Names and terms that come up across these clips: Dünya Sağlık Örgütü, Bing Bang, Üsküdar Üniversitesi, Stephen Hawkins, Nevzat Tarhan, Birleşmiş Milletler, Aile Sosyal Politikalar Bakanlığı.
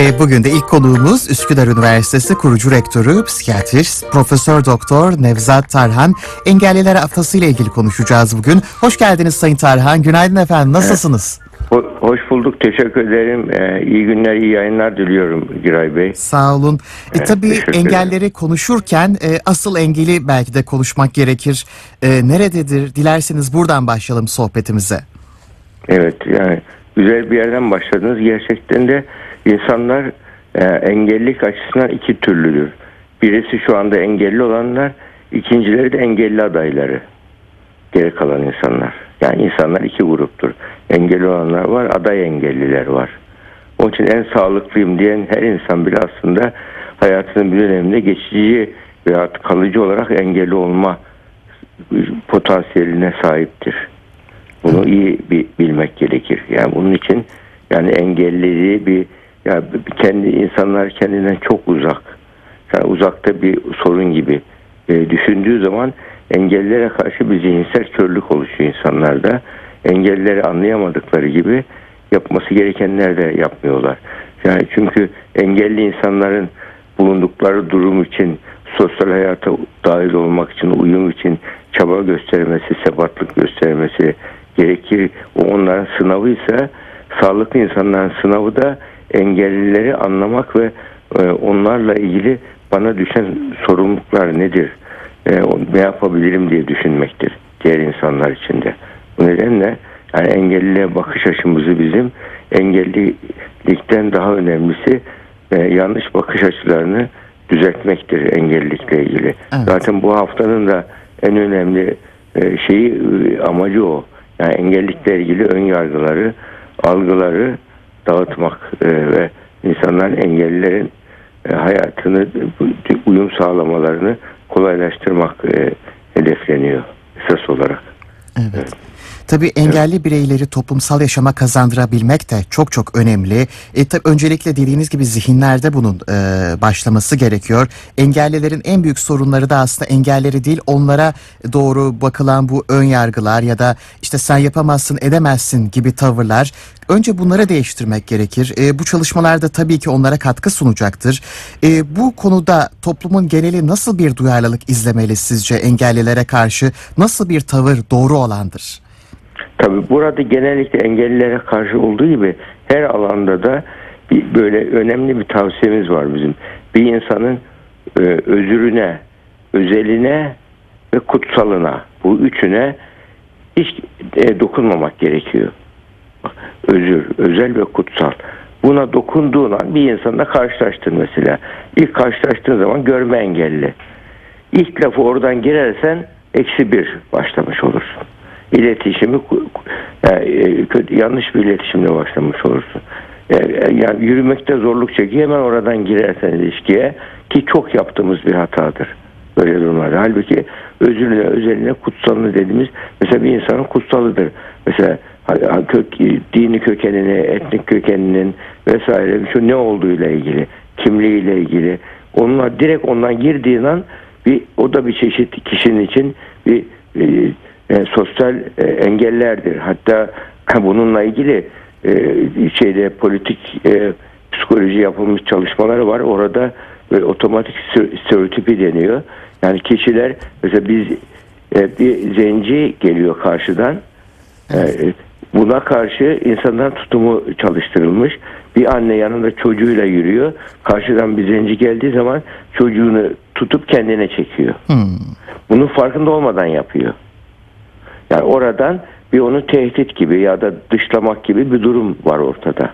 Ve bugün de ilk konuğumuz Üsküdar Üniversitesi kurucu rektörü, psikiyatrist, Profesör Doktor Nevzat Tarhan. Engelliler Haftası ile ilgili konuşacağız bugün. Hoş geldiniz Sayın Tarhan. Günaydın efendim. Nasılsınız? Hoş bulduk. Teşekkür ederim. İyi günler, iyi yayınlar diliyorum Giray Bey. Sağ olun. Tabii engelleri konuşurken asıl engeli belki de konuşmak gerekir. Nerededir? Dilerseniz buradan başlayalım sohbetimize. Evet, yani güzel bir yerden başladınız. Gerçekten de insanlar engellilik açısından iki türlüdür. Birisi şu anda engelli olanlar, ikincileri de engelli adayları. Geri kalan insanlar. Yani insanlar iki gruptur. Engelli olanlar var, aday engelliler var. Onun için en sağlıklıyım diyen her insan bile aslında hayatının bir döneminde geçici veya kalıcı olarak engelli olma potansiyeline sahiptir. Bunu iyi bilmek gerekir. Yani bunun için yani engelliliği kendi insanlar kendinden çok uzak, yani uzakta bir sorun gibi düşündüğü zaman engellilere karşı bir zihinsel körlük oluşuyor insanlarda. Engellileri anlayamadıkları gibi yapması gerekenler de yapmıyorlar. Yani çünkü engelli insanların bulundukları durum için, sosyal hayata dahil olmak için, uyum için çaba göstermesi, sebatlık göstermesi gerekir. O onların sınavıysa, sağlıklı insanların sınavı da engellileri anlamak ve onlarla ilgili bana düşen sorumluluklar nedir, ne yapabilirim diye düşünmektir diğer insanlar için de. Bu nedenle yani engelliliğe bakış açımızı bizim engellilikten daha önemlisi yanlış bakış açılarını düzeltmektir engellilikle ilgili. Evet. Zaten bu haftanın da en önemli amacı o. Yani engellilikle ilgili ön yargıları, algıları dağıtmak ve insanların, engellilerin hayatını, uyum sağlamalarını kolaylaştırmak hedefleniyor esas olarak. Evet. Tabii engelli bireyleri toplumsal yaşama kazandırabilmek de çok çok önemli. Öncelikle dediğiniz gibi zihinlerde bunun başlaması gerekiyor. Engellilerin en büyük sorunları da aslında engelleri değil, onlara doğru bakılan bu ön yargılar ya da işte sen yapamazsın, edemezsin gibi tavırlar. Önce bunları değiştirmek gerekir. Bu çalışmalar da tabii ki onlara katkı sunacaktır. Bu konuda toplumun geneli nasıl bir duyarlılık izlemeli sizce? Engellilere karşı nasıl bir tavır doğru olandır? Tabii burada genellikle engellilere karşı olduğu gibi her alanda da böyle önemli bir tavsiyemiz var bizim. Bir insanın özürüne, özeline ve kutsalına, bu üçüne hiç dokunmamak gerekiyor. Özür, özel ve kutsal. Buna dokunduğun an bir insanla karşılaştın mesela. İlk karşılaştığın zaman görme engelli. İlk lafı oradan girersen -1 başlamış olursun. İletişimi yanlış bir iletişimle başlamış olursun. Yani yürümekte zorluk çekiyor, hemen oradan girersen ilişkiye, ki çok yaptığımız bir hatadır böyle durumlarda. Halbuki özürle, özeline, kutsalını dediğimiz, mesela bir insanın kutsalıdır. Mesela dini kökenini, etnik kökeninin vesaire şu ne olduğuyla ilgili, kimliğiyle ilgili. Onunla direkt ondan girdiğin an o da bir çeşit kişinin için bir sosyal engellerdir. Hatta bununla ilgili politik psikoloji yapılmış çalışmaları var. Orada otomatik stereotipi deniyor. Yani kişiler mesela bir zenci geliyor karşıdan. Buna karşı insanların tutumu çalıştırılmış. Bir anne yanında çocuğuyla yürüyor. Karşıdan bir zenci geldiği zaman çocuğunu tutup kendine çekiyor. Bunun farkında olmadan yapıyor. Yani oradan onu tehdit gibi ya da dışlamak gibi bir durum var ortada.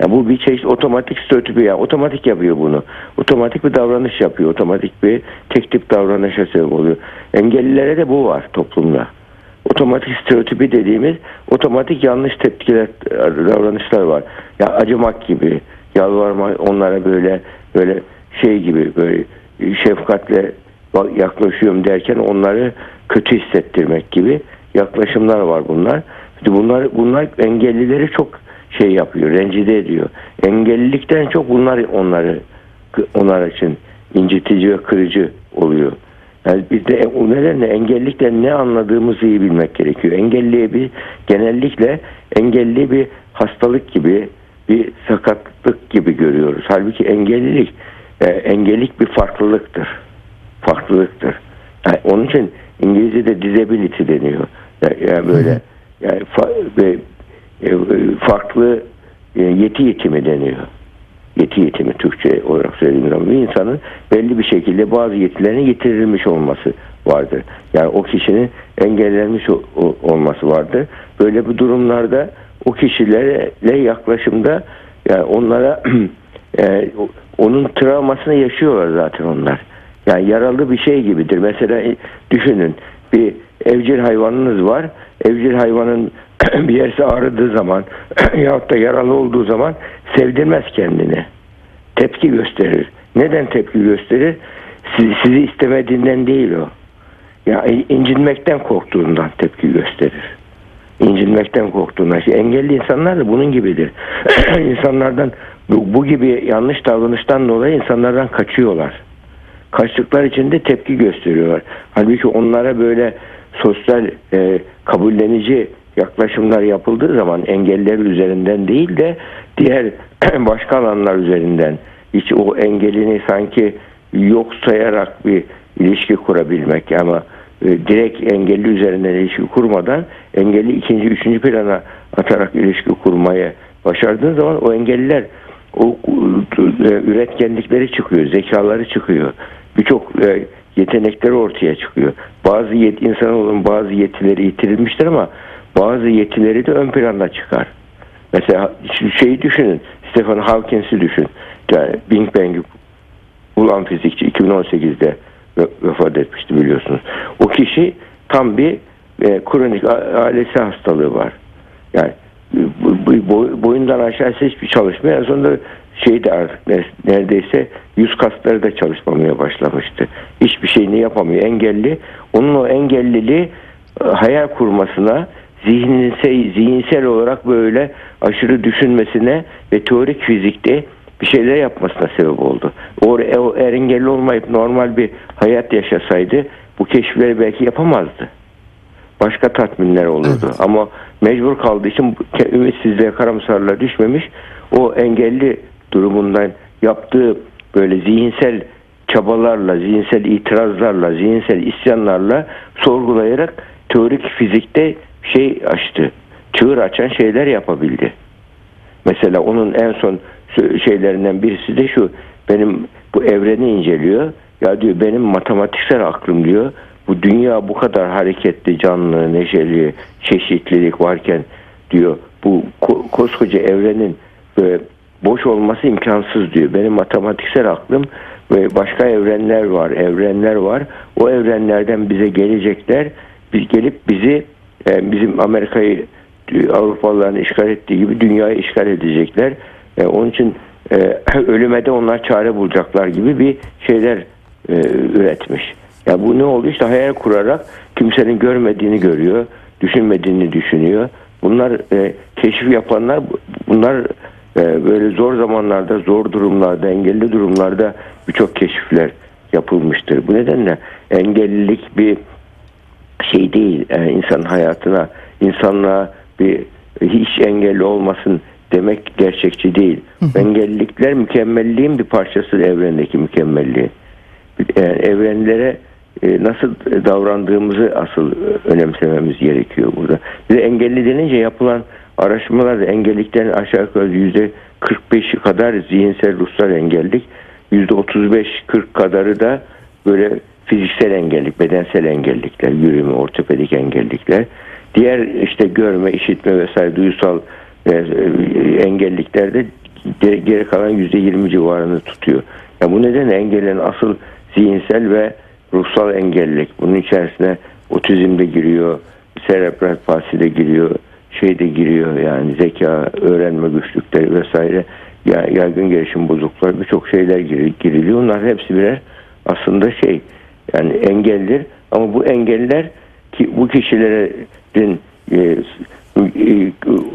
Yani bu bir çeşit otomatik stereotipi, yani otomatik yapıyor bunu. Otomatik bir davranış yapıyor. Otomatik bir tek tip davranışa sebep oluyor. Engellilere de bu var toplumda. Otomatik stereotipi dediğimiz otomatik yanlış tepkiler, davranışlar var. Ya acımak gibi, yalvarmak, onlara böyle gibi böyle şefkatle yaklaşıyorum derken onları kötü hissettirmek gibi yaklaşımlar var bunlar. Bunlar engellileri çok yapıyor, rencide ediyor. Engellilikten çok bunlar onlar için incitici ve kırıcı oluyor. Yani biz de o nedenle engellilikten ne anladığımızı iyi bilmek gerekiyor. Engelliye genellikle engelli bir hastalık gibi, bir sakatlık gibi görüyoruz. Halbuki engellilik bir farklılıktır. Yani onun için İngilizce'de disability deniyor. Yani böyle yani farklı yeti yetimi deniyor. Yeti yetimi Türkçe olarak söylediğim zaman bir insanın belli bir şekilde bazı yetilerini yitirilmiş olması vardır. Yani o kişinin engellenmiş olması vardır. Böyle bu durumlarda o kişilerle yaklaşımda yani onlara onun travmasını yaşıyorlar zaten onlar. Yani yaralı bir şey gibidir. Mesela düşünün bir evcil hayvanınız var. Evcil hayvanın bir yerse ağrıdığı zaman yahut da yaralı olduğu zaman sevdirmez kendini. Tepki gösterir. Neden tepki gösterir? Sizi istemediğinden değil o. Yani incinmekten korktuğundan tepki gösterir. İncinmekten korktuğundan. Engelli insanlar da bunun gibidir. İnsanlardan bu gibi yanlış davranıştan dolayı insanlardan kaçıyorlar. Kaçtıklar için de tepki gösteriyorlar. Halbuki onlara böyle sosyal kabullenici yaklaşımlar yapıldığı zaman engeller üzerinden değil de diğer başka alanlar üzerinden hiç o engelini sanki yok sayarak bir ilişki kurabilmek ama direkt engelli üzerinden ilişki kurmadan engelli ikinci, üçüncü plana atarak ilişki kurmayı başardığın zaman o engelliler o üretkenlikleri çıkıyor, zekaları çıkıyor. Birçok yetenekleri ortaya çıkıyor. Bazı insanoğlunun bazı yetileri yitirilmiştir ama bazı yetileri de ön planda çıkar. Mesela şeyi düşünün, Stephen Hawkins'i düşün. Yani Bing Bang'i bulan fizikçi 2018'de vefat etmişti biliyorsunuz. O kişi tam bir kronik ailesi hastalığı var. Yani boyundan aşağısı hiçbir çalışmıyor. En sonunda şeydi artık neredeyse yüz kasları da çalışmamaya başlamıştı. Hiçbir şeyini yapamıyor. Engelli. Onun o engelliliği hayal kurmasına, zihinsel olarak böyle aşırı düşünmesine ve teorik fizikte bir şeyler yapmasına sebep oldu. Eğer engelli olmayıp normal bir hayat yaşasaydı bu keşifleri belki yapamazdı. Başka tatminler olurdu. Evet. Ama mecbur kaldığı için ümitsizliğe, karamsarlığa düşmemiş. O engelli durumundan yaptığı böyle zihinsel çabalarla, zihinsel itirazlarla, zihinsel isyanlarla sorgulayarak teorik fizikte şey açtı. Çığır açan şeyler yapabildi. Mesela onun en son şeylerinden birisi de şu. Benim bu evreni inceliyor. Ya diyor benim matematiksel aklım diyor. Bu dünya bu kadar hareketli, canlı, neşeli, çeşitlilik varken diyor bu koskoca evrenin boş olması imkansız diyor. Benim matematiksel aklım ve başka evrenler var, O evrenlerden bize gelecekler, bizim Amerika'yı, Avrupalıların işgal ettiği gibi dünyayı işgal edecekler. Onun için ölüme de onlar çare bulacaklar gibi bir şeyler üretmiş. Ya bu ne oldu? İşte hayal kurarak kimsenin görmediğini görüyor, düşünmediğini düşünüyor. Bunlar keşif yapanlar, bunlar böyle zor zamanlarda, zor durumlarda, engelli durumlarda birçok keşifler yapılmıştır. Bu nedenle engellilik bir şey değil, insanın hayatına, insanlığa bir hiç engelli olmasın demek gerçekçi değil. Engellilikler mükemmelliğin bir parçası, evrendeki mükemmelliği. Evrenlere nasıl davrandığımızı asıl önemsememiz gerekiyor burada. Bir de engelli denince yapılan araştırmalarda engelliliklerin aşağı yukarı %45'i kadar zihinsel ruhsal engellik, %35-40 kadarı da böyle fiziksel engellik, bedensel engellikler, yürüme, ortopedik engellikler. Diğer işte görme, işitme vesaire duysal engelliliklerde geri kalan %20 civarını tutuyor. Yani bu nedenle engellerin asıl zihinsel ve ruhsal engellilik. Bunun içerisine otizm de giriyor, serebral palsi de giriyor, şey de giriyor yani zeka, öğrenme güçlükleri vesaire, yaygın gelişim bozuklukları, birçok şeyler giriliyor. Bunlar hepsi birer aslında şey yani engeldir ama bu engeller ki bu kişilerin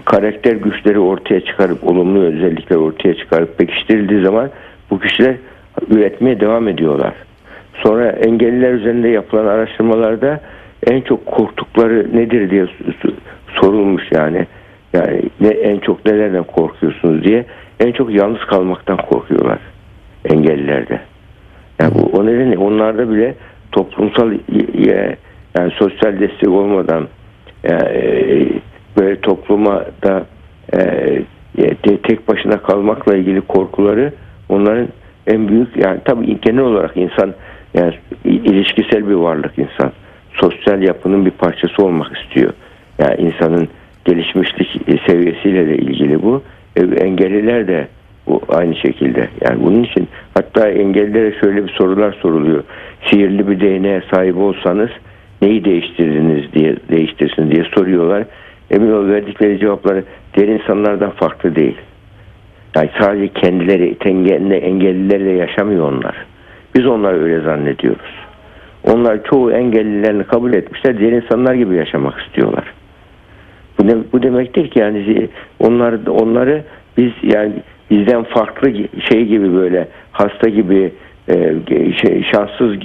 karakter güçleri ortaya çıkarıp olumlu özellikler ortaya çıkarıp pekiştirildiği zaman bu kişiler üretmeye devam ediyorlar. Sonra engelliler üzerinde yapılan araştırmalarda en çok korktukları nedir diye sorulmuş yani. Yani en çok nelerden korkuyorsunuz diye, en çok yalnız kalmaktan korkuyorlar engellilerde. Yani o nedenle onlarda bile toplumsal, yani sosyal destek olmadan böyle topluma da tek başına kalmakla ilgili korkuları onların en büyük, yani tabii genel olarak insan, yani ilişkisel bir varlık insan. Sosyal yapının bir parçası olmak istiyor. Yani insanın gelişmişlik seviyesiyle de ilgili bu. Engelliler de bu aynı şekilde. Yani bunun için hatta engellilere şöyle bir sorular soruluyor. Sihirli bir değneğe sahip olsanız neyi değiştirsiniz diye soruyorlar. Emin ol verdikleri cevapları diğer insanlardan farklı değil. Yani sadece kendileri, engellilerle yaşamıyor onlar. Biz onları öyle zannediyoruz. Onlar çoğu engellilerini kabul etmişler, diğer insanlar gibi yaşamak istiyorlar. Bu demektir ki yani onları biz, yani bizden farklı şey gibi, böyle hasta gibi, şanssız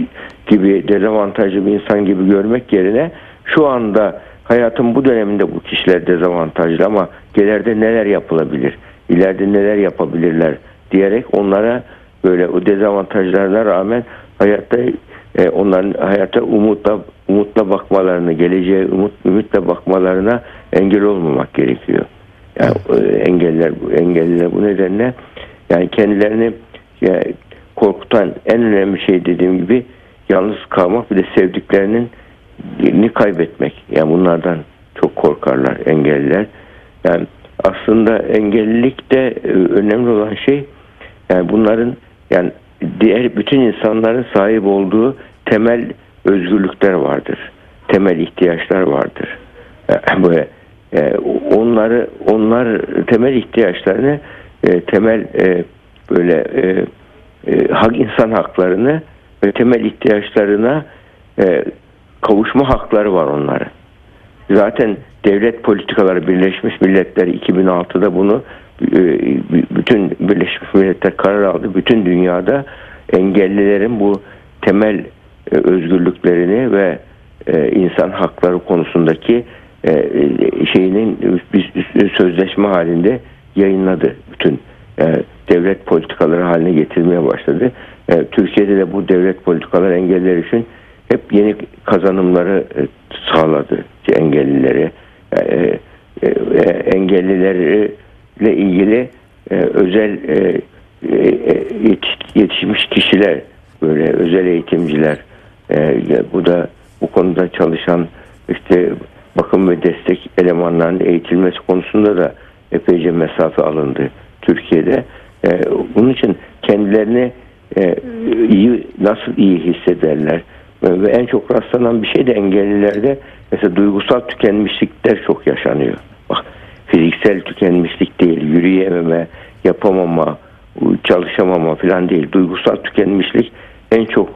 gibi, dezavantajlı bir insan gibi görmek yerine şu anda hayatın bu döneminde bu kişiler dezavantajlı ama gelirde neler yapılabilir, ileride neler yapabilirler diyerek onlara böyle o dezavantajlarına rağmen hayatta onların hayata umutla bakmalarını, geleceğe ümitle bakmalarına engel olmamak gerekiyor. Yani engelliler bu nedenle yani kendilerini korkutan en önemli şey, dediğim gibi, yalnız kalmak, bir de sevdiklerini kaybetmek. Yani bunlardan çok korkarlar engelliler. Yani aslında engellilikte önemli olan şey, yani bunların, yani diğer bütün insanların sahip olduğu temel özgürlükler vardır. Temel ihtiyaçlar vardır. Böyle onlar temel ihtiyaçlarını, temel böyle insan haklarını ve temel ihtiyaçlarına kavuşma hakları var onların. Zaten devlet politikaları, Birleşmiş Milletler 2006'da bunu, bütün Birleşmiş Milletler karar aldı. Bütün dünyada engellilerin bu temel özgürlüklerini ve insan hakları konusundaki şeyinin sözleşme halinde yayınladı. Bütün devlet politikaları haline getirmeye başladı. Türkiye'de de bu devlet politikaları engelliler için hep yeni kazanımları sağladı. Engellilerle ilgili özel yetişmiş kişiler, böyle özel eğitimciler, bu da bu konuda çalışan işte bakım ve destek elemanlarının eğitilmesi konusunda da epeyce mesafe alındı Türkiye'de. Bunun için kendilerini nasıl iyi hissederler ve en çok rastlanan bir şey de engellilerde mesela duygusal tükenmişlikler çok yaşanıyor. Bak, fiziksel tükenmişlik değil, yürüyememe, yapamama, çalışamama falan değil. Duygusal tükenmişlik en çok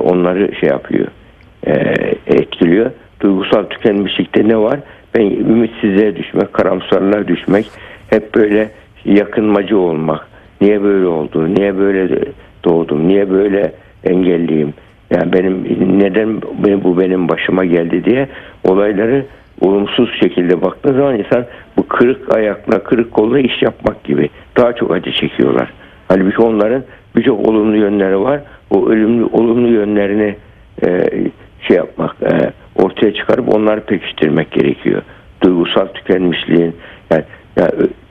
onları şey yapıyor, etkiliyor. Duygusal tükenmişlikte ne var? Ümitsizliğe düşmek, karamsarlığa düşmek, hep böyle yakınmacı olmak. Niye böyle oldu? Niye böyle doğdum? Niye böyle engelliyim? Yani neden bu benim başıma geldi diye olayları olumsuz şekilde baktığı zaman insan bu kırık ayakla, kırık kolla iş yapmak gibi daha çok acı çekiyorlar. Halbuki onların birçok olumlu yönleri var. O olumlu yönlerini şey yapmak, ortaya çıkarıp onları pekiştirmek gerekiyor. Duygusal tükenmişliğin, yani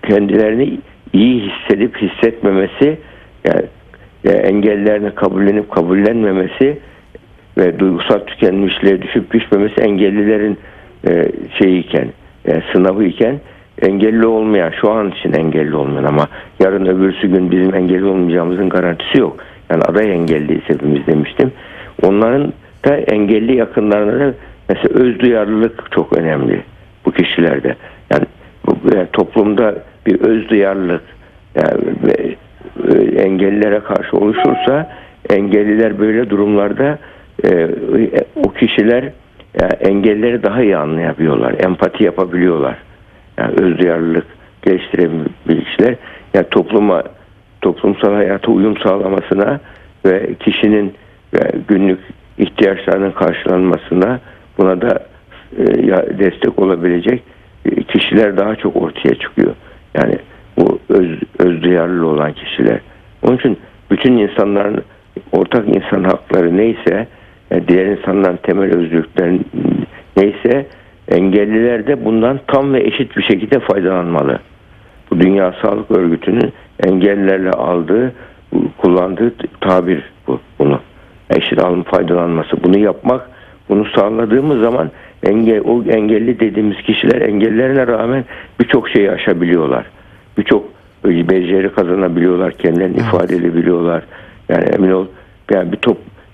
kendilerini iyi hissedip hissetmemesi, yani engellerini kabullenip kabullenmemesi ve duygusal tükenmişliğe düşüp düşmemesi engellilerin şeyiyken, sınavıyken, engelli olmayan, şu an için engelli olmayan ama yarın öbürsü gün bizim engelli olmayacağımızın garantisi yok. Yani aday engelliyiz hepimiz demiştim. Onların da engelli yakınlarına da mesela özduyarlılık çok önemli bu kişilerde. Yani toplumda bir özduyarlılık, yani engellilere karşı oluşursa engelliler böyle durumlarda o kişiler, yani engelleri daha iyi anlayabiliyorlar, empati yapabiliyorlar. Yani özduyarlılık geliştirebilirler. Yani toplumsal hayata uyum sağlamasına ve kişinin günlük ihtiyaçlarının karşılanmasına, buna da destek olabilecek kişiler daha çok ortaya çıkıyor. Yani bu öz duyarlı olan kişiler. Onun için bütün insanların ortak insan hakları neyse, yani diğer insanların temel özgürlükleri neyse, engelliler de bundan tam ve eşit bir şekilde faydalanmalı. Bu Dünya Sağlık Örgütü'nün engellilerle aldığı, kullandığı tabir bu, bunu. Eşit alım faydalanması. Bunu yapmak, bunu sağladığımız zaman o engelli dediğimiz kişiler engellerine rağmen birçok şeyi aşabiliyorlar. Birçok beceri kazanabiliyorlar, kendilerini ifade edebiliyorlar. Yani emin ol, yani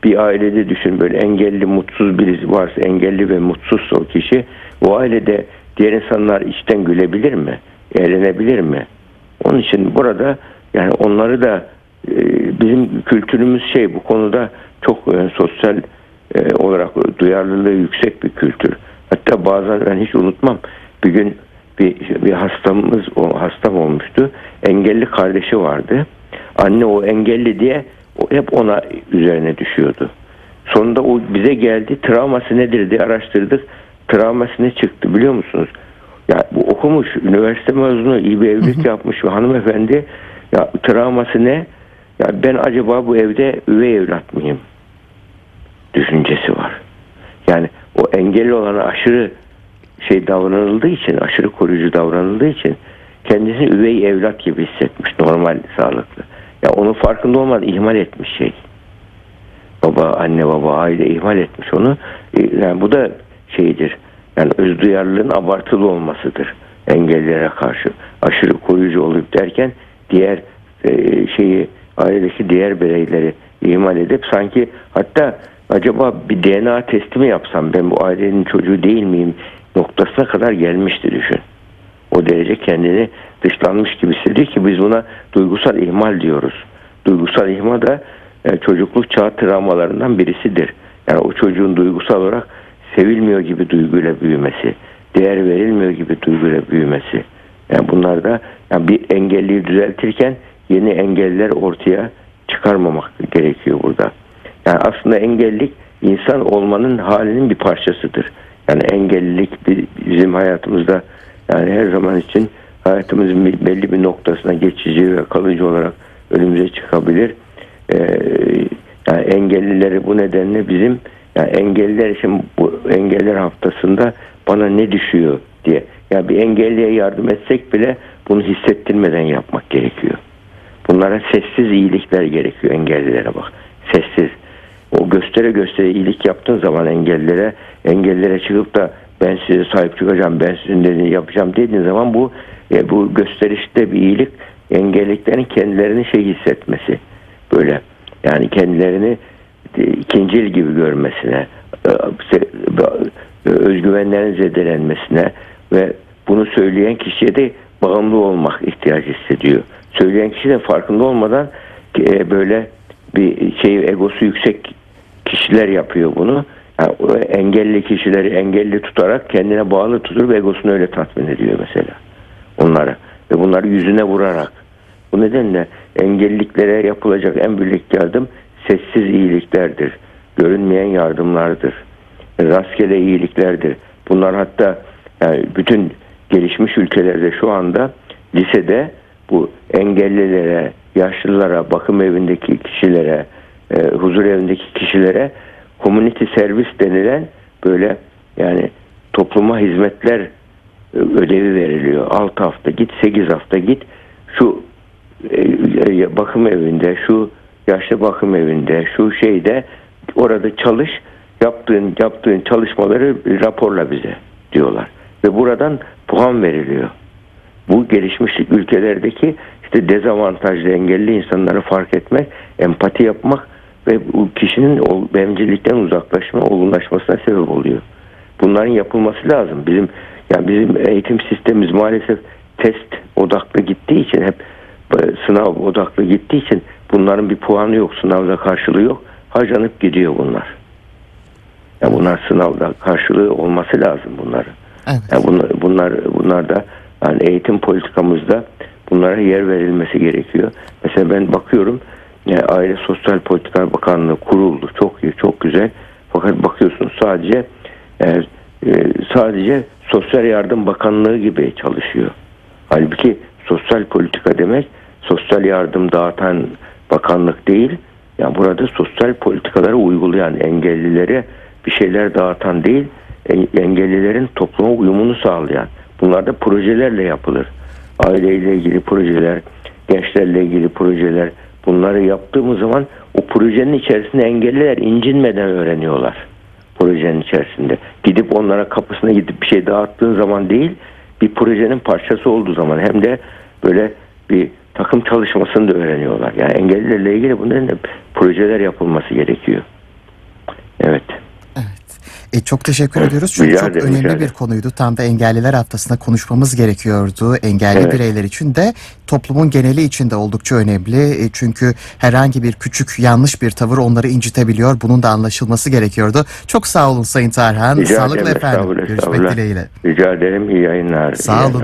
bir ailede düşün, böyle engelli mutsuz birisi varsa, engelli ve mutsuzsa o kişi, o ailede diğer insanlar içten gülebilir mi? Eğlenebilir mi? Onun için burada yani onları da bizim kültürümüz bu konuda çok sosyal olarak duyarlılığı yüksek bir kültür. Hatta bazen ben hiç unutmam, bir gün bir hastamız, o hastam olmuştu. Engelli kardeşi vardı. Anne o engelli diye hep ona üzerine düşüyordu. Sonunda o bize geldi. Travması nedir diye araştırdık. Travması ne çıktı biliyor musunuz? Ya bu okumuş, üniversite mezunu, iyi bir evlilik yapmış ve hanımefendi, ya travması ne? Ya ben acaba bu evde üvey evlat mıyım düşüncesi var. Yani o engelli olana aşırı davranıldığı için, aşırı koruyucu davranıldığı için kendisini üvey evlat gibi hissetmiş, normal sağlıklı. Ya onun farkında olmadan ihmal etmiş şey. Anne baba aile ihmal etmiş onu. Yani bu da şeydir. Yani özduyarlılığın abartılı olmasıdır engellilere karşı. Aşırı koruyucu olup derken diğer ailedeki diğer bireyleri ihmal edip, sanki hatta acaba bir DNA testi mi yapsam, ben bu ailenin çocuğu değil miyim noktasına kadar gelmişti düşün. O derece kendini dışlanmış gibi hissediyor ki biz buna duygusal ihmal diyoruz. Duygusal ihmal da çocukluk çağı travmalarından birisidir. Yani o çocuğun duygusal olarak sevilmiyor gibi duyguyla büyümesi, değer verilmiyor gibi duyguyla büyümesi. Yani bunlar da bir engelliyi düzeltirken yeni engeller ortaya çıkarmamak gerekiyor burada. Yani aslında engellilik insan olmanın halinin bir parçasıdır. Yani engellilik bizim hayatımızda, yani her zaman için hayatımızın belli bir noktasına geçici ve kalıcı olarak önümüze çıkabilir. Yani engellileri bu nedenle bizim, yani engelliler için bu engeller haftasında bana ne düşüyor diye, yani bir engelliye yardım etsek bile bunu hissettirmeden yapmak gerekiyor. Bunlara sessiz iyilikler gerekiyor engellilere bak. Sessiz. O göstere göstere iyilik yaptığın zaman engellilere çıkıp da ben size sahip çıkacağım, ben sizin dediğini yapacağım dediğin zaman bu gösterişte bir iyilik, engellilerin kendilerini hissetmesi. Böyle yani kendilerini ikincil gibi görmesine, özgüvenlerin zedelenmesine ve bunu söyleyen kişiye de bağımlı olmak ihtiyacı hissediyor. Söyleyen kişi de farkında olmadan böyle bir egosu yüksek kişiler yapıyor bunu. Yani engelli kişileri engelli tutarak kendine bağlı tutur ve egosunu öyle tatmin ediyor mesela onlara. Ve bunları yüzüne vurarak. Bu nedenle engelliliklere yapılacak en büyük yardım sessiz iyiliklerdir. Görünmeyen yardımlardır. Rastgele iyiliklerdir. Bunlar hatta bütün gelişmiş ülkelerde şu anda lisede bu engellilere, yaşlılara, bakım evindeki kişilere, huzur evindeki kişilere community servis denilen böyle yani topluma hizmetler ödevi veriliyor. 6 hafta git, 8 hafta git, şu bakım evinde, şu yaşlı bakım evinde, şu orada çalış, yaptığın çalışmaları raporla bize diyorlar. Ve buradan puan veriliyor. Bu gelişmişlik ülkelerdeki dezavantajlı engelli insanları fark etmek, empati yapmak ve bu kişinin bencillikten uzaklaşma, olgunlaşmasına sebep oluyor. Bunların yapılması lazım. Bizim eğitim sistemimiz maalesef test odaklı gittiği için, hep sınav odaklı gittiği için bunların bir puanı yok, sınavda karşılığı yok. Harcanıp gidiyor bunlar. Yani bunlar sınavda karşılığı olması lazım bunların. Evet. Yani bunlar da yani eğitim politikamızda bunlara yer verilmesi gerekiyor. Mesela ben bakıyorum, yani Aile Sosyal Politikalar Bakanlığı kuruldu. Çok iyi, çok güzel. Fakat bakıyorsun sadece Sosyal Yardım Bakanlığı gibi çalışıyor. Halbuki sosyal politika demek sosyal yardım dağıtan bakanlık değil. Yani burada sosyal politikaları uygulayan, engellilere bir şeyler dağıtan değil, engellilerin topluma uyumunu sağlayan. Bunlar da projelerle yapılır. Aileyle ilgili projeler, gençlerle ilgili projeler. Bunları yaptığımız zaman o projenin içerisinde engelliler incinmeden öğreniyorlar. Projenin içerisinde. Gidip onlara kapısına gidip bir şey dağıttığın zaman değil, bir projenin parçası olduğu zaman hem de böyle bir takım çalışmasını da öğreniyorlar. Yani engellilerle ilgili bunların da projeler yapılması gerekiyor. Evet. Çok teşekkür ediyoruz çünkü çok önemli bir konuydu. Tam da engelliler haftasında konuşmamız gerekiyordu. Engelli bireyler için de toplumun geneli için de oldukça önemli. Çünkü herhangi bir küçük yanlış bir tavır onları incitebiliyor. Bunun da anlaşılması gerekiyordu. Çok sağ olun Sayın Tarhan. Sağlıkla efendim. Görüşmek dileğiyle. Rica ederim. İyi yayınlar. Sağ olun.